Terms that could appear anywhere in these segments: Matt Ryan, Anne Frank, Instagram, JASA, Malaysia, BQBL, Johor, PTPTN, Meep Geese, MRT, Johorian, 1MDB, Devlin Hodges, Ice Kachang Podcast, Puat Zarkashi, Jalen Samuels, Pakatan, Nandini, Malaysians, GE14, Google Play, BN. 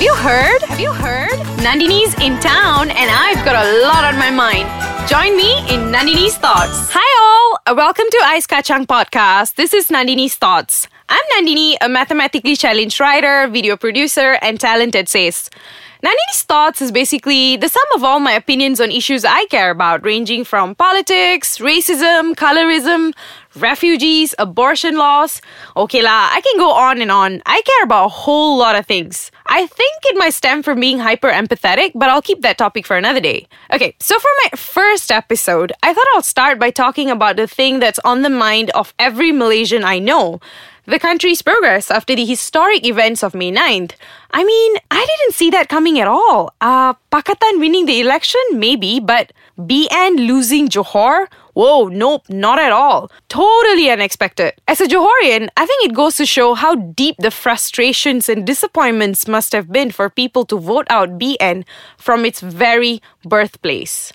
Have you heard? Nandini's in town and I've got a lot on my mind. Join me in Nandini's Thoughts. Hi all, welcome to Ice Kachang Podcast. This is Nandini's Thoughts. I'm Nandini, a mathematically challenged writer, video producer and talented sis. Nandini's Thoughts is basically the sum of all my opinions on issues I care about, ranging from politics, racism, colorism, refugees, abortion laws. Okay lah, I can go on and on. I care about a whole lot of things. I think it might stem from being hyper-empathetic, but I'll keep that topic for another day. Okay, so for my first episode, I thought I'll start by talking about the thing that's on the mind of every Malaysian I know. The country's progress after the historic events of May 9th. I mean, I didn't see that coming at all. Pakatan winning the election? Maybe, but BN losing Johor? Whoa, nope, not at all. Totally unexpected. As a Johorian, I think it goes to show how deep the frustrations and disappointments must have been for people to vote out BN from its very birthplace.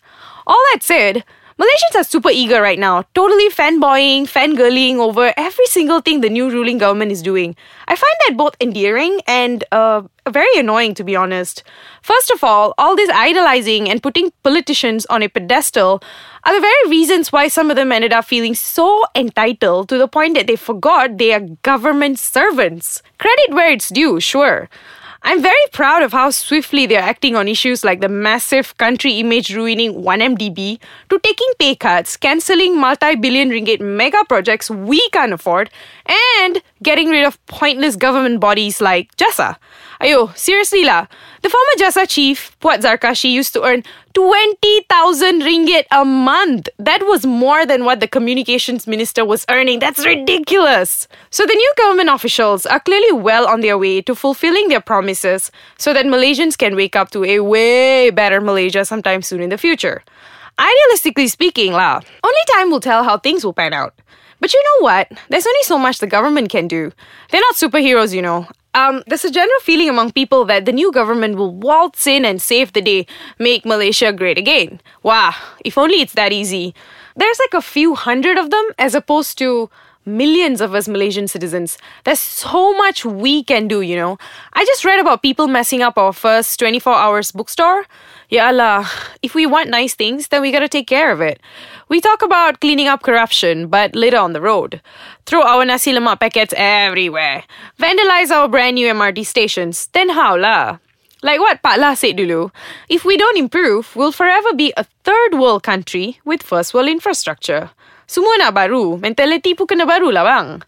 All that said, Malaysians are super eager right now, totally fanboying, fangirling over every single thing the new ruling government is doing. I find that both endearing and very annoying, to be honest. First of all this idolizing and putting politicians on a pedestal are the very reasons why some of them ended up feeling so entitled to the point that they forgot they are government servants. Credit where it's due, sure. I'm very proud of how swiftly they're acting on issues like the massive country image ruining 1MDB to taking pay cuts, cancelling multi-billion ringgit mega projects we can't afford, and getting rid of pointless government bodies like JASA. Ayo, seriously lah. The former JASA chief, Puat Zarkashi, used to earn 20,000 ringgit a month. That was more than what the communications minister was earning. That's ridiculous. So the new government officials are clearly well on their way to fulfilling their promises so that Malaysians can wake up to a way better Malaysia sometime soon in the future. Idealistically speaking lah, only time will tell how things will pan out. But you know what? There's only so much the government can do. They're not superheroes, you know. There's a general feeling among people that the new government will waltz in and save the day, make Malaysia great again. Wow, if only it's that easy. There's like a few hundred of them as opposed to millions of us Malaysian citizens. There's so much we can do, you know. I just read about people messing up our first 24 hours bookstore. Ya Allah, if we want nice things, then we gotta take care of it. We talk about cleaning up corruption, but later on the road. Throw our nasi lemak packets everywhere. Vandalize our brand new MRT stations. Then how lah? Like what Pak La said dulu, if we don't improve, we'll forever be a third world country with first world infrastructure. Semua nak baru, mentality pun kena baru lah bang.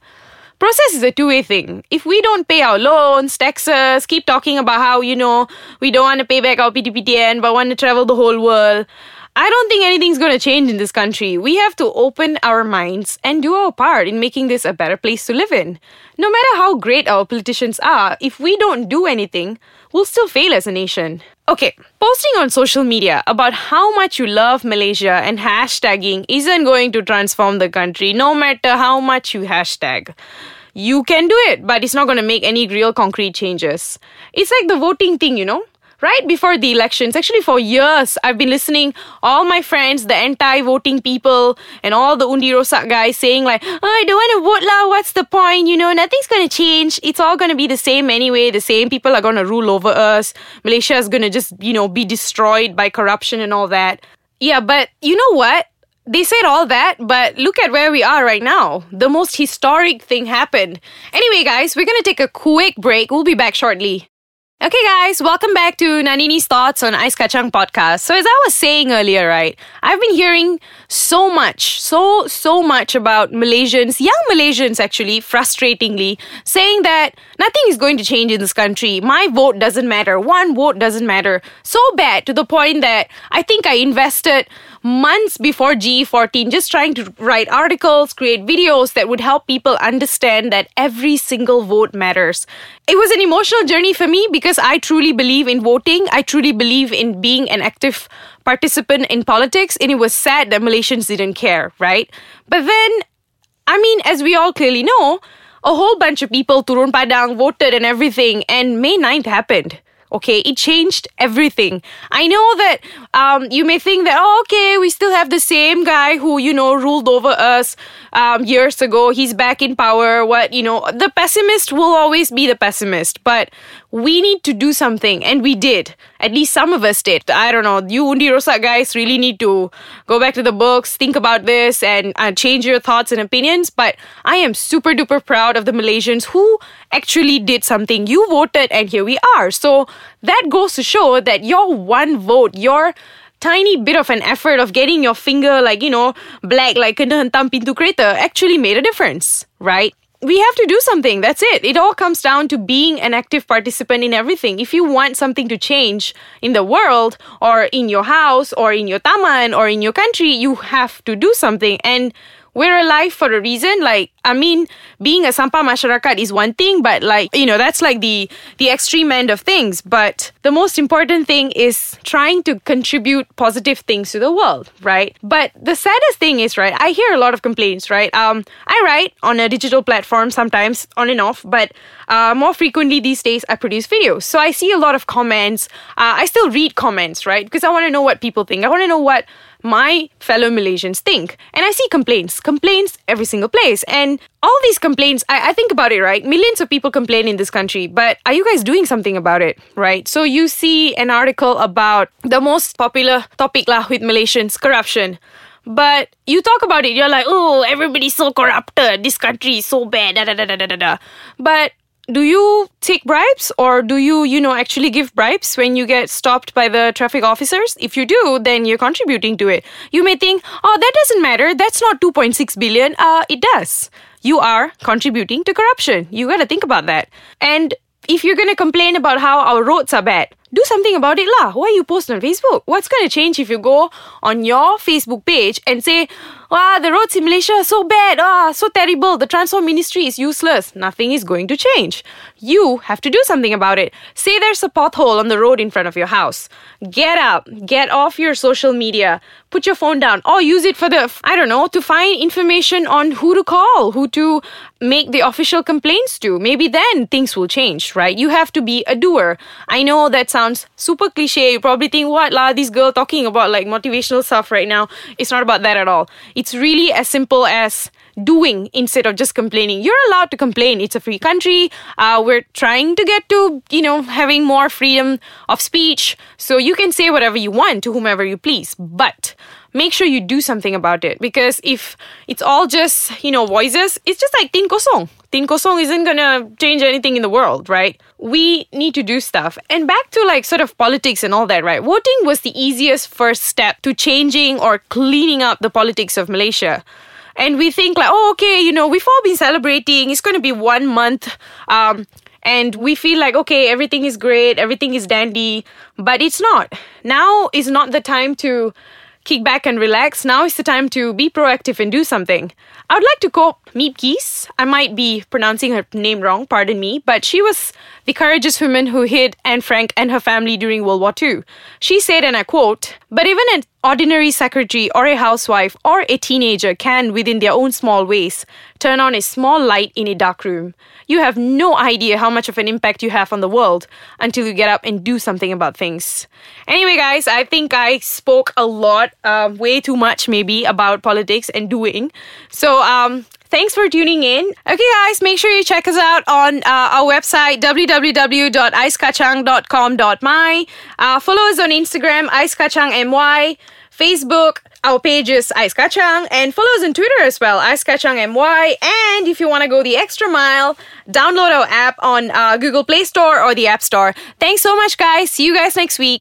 Process is a two-way thing. If we don't pay our loans, taxes, keep talking about how, you know, we don't want to pay back our PTPTN but want to travel the whole world, I don't think anything's going to change in this country. We have to open our minds and do our part in making this a better place to live in. No matter how great our politicians are, if we don't do anything, we'll still fail as a nation. Okay, posting on social media about how much you love Malaysia and hashtagging isn't going to transform the country no matter how much you hashtag. You can do it, but it's not going to make any real concrete changes. It's like the voting thing, you know? Right before the elections, actually for years, I've been listening all my friends, the anti-voting people and all the undi rosak guys saying like, oh, I don't want to vote lah, what's the point? You know, nothing's going to change. It's all going to be the same anyway. The same people are going to rule over us. Malaysia is going to just, you know, be destroyed by corruption and all that. Yeah, but you know what? They said all that, but look at where we are right now. The most historic thing happened. Anyway, guys, we're going to take a quick break. We'll be back shortly. Okay guys, welcome back to Nandini's Thoughts on Ice Kachang Podcast. So as I was saying earlier, right, I've been hearing so much about Malaysians, young Malaysians actually, frustratingly, saying that nothing is going to change in this country. My vote doesn't matter. One vote doesn't matter. So bad to the point that I think I invested months before GE14 just trying to write articles, create videos that would help people understand that every single vote matters. It was an emotional journey for me because I truly believe in voting. I truly believe in being an active participant in politics, and it was sad that Malaysians didn't care, right? But then, I mean, as we all clearly know, a whole bunch of people turun padang voted and everything, and May 9th happened. Okay, it changed everything. I know that you may think that, oh, okay, we still have the same guy who, you know, ruled over us years ago. He's back in power. What, you know, the pessimist will always be the pessimist. But we need to do something. And we did. At least some of us did. I don't know. You Undirosa guys really need to go back to the books, think about this, and change your thoughts and opinions. But I am super duper proud of the Malaysians who actually did something. You voted and here we are. So that goes to show that your one vote, your tiny bit of an effort of getting your finger, like, you know, black, like kena hentam pintu kereta, actually made a difference, right? We have to do something. That's it. It all comes down to being an active participant in everything. If you want something to change in the world or in your house or in your taman or in your country, you have to do something. And we're alive for a reason. Like, I mean, being a sampah masyarakat is one thing, but like, you know, that's like the extreme end of things. But the most important thing is trying to contribute positive things to the world, right? But the saddest thing is, right, I hear a lot of complaints, right? I write on a digital platform sometimes, on and off, but more frequently these days I produce videos. So I see a lot of comments. I still read comments, right? Because I want to know what people think. I want to know what my fellow Malaysians think. And I see complaints every single place. And all these complaints, I think about it, right? Millions of people complain in this country, but are you guys doing something about it, right? So you see an article about the most popular topic lah with Malaysians, corruption. But you talk about it, you're like, oh, everybody's so corrupted, this country is so bad, But do you take bribes, or do you, you know, actually give bribes when you get stopped by the traffic officers? If you do, then you're contributing to it. You may think, oh, that doesn't matter. That's not 2.6 billion. It does. You are contributing to corruption. You got to think about that. And if you're going to complain about how our roads are bad, do something about it lah. Why you post on Facebook? What's going to change if you go on your Facebook page and say, wow, the roads in Malaysia are so bad, so terrible, the transport ministry is useless? Nothing is going to change. You have to do something about it. Say there's a pothole on the road in front of your house. Get up, get off your social media, put your phone down, or use it for the, I don't know, to find information on who to call, who to make the official complaints to. Maybe then things will change, right? You have to be a doer. I know that sounds super cliche. You probably think, what lah, this girl talking about like motivational stuff right now. It's not about that at all. It's really as simple as doing instead of just complaining. You're allowed to complain. It's a free country. We're trying to get to, you know, having more freedom of speech. So you can say whatever you want to whomever you please. But make sure you do something about it. Because if it's all just, you know, voices, it's just like tin kosong. Tin kosong isn't going to change anything in the world, right? We need to do stuff. And back to like sort of politics and all that, right? Voting was the easiest first step to changing or cleaning up the politics of Malaysia. And we think like, oh, okay, you know, we've all been celebrating. It's going to be 1 month. And we feel like, okay, everything is great. Everything is dandy. But it's not. Now is not the time to kick back and relax. Now is the time to be proactive and do something. I would like to quote Meep Geese. I might be pronouncing her name wrong, pardon me, but she was the courageous woman who hid Anne Frank and her family during World War II. She said, and I quote, "But even an ordinary secretary or a housewife or a teenager can, within their own small ways, turn on a small light in a dark room. You have no idea how much of an impact you have on the world until you get up and do something about things." Anyway, guys, I think I spoke a lot, way too much maybe, about politics and doing. So, thanks for tuning in. Okay, guys, make sure you check us out on our website, www.icekachang.com.my. Follow us on Instagram, icekachangmy. Facebook, our page is Ice Kachang, and follow us on Twitter as well, Ice Kachang MY. And if you want to go the extra mile, download our app on Google Play Store or the App Store. Thanks so much, guys. See you guys next week.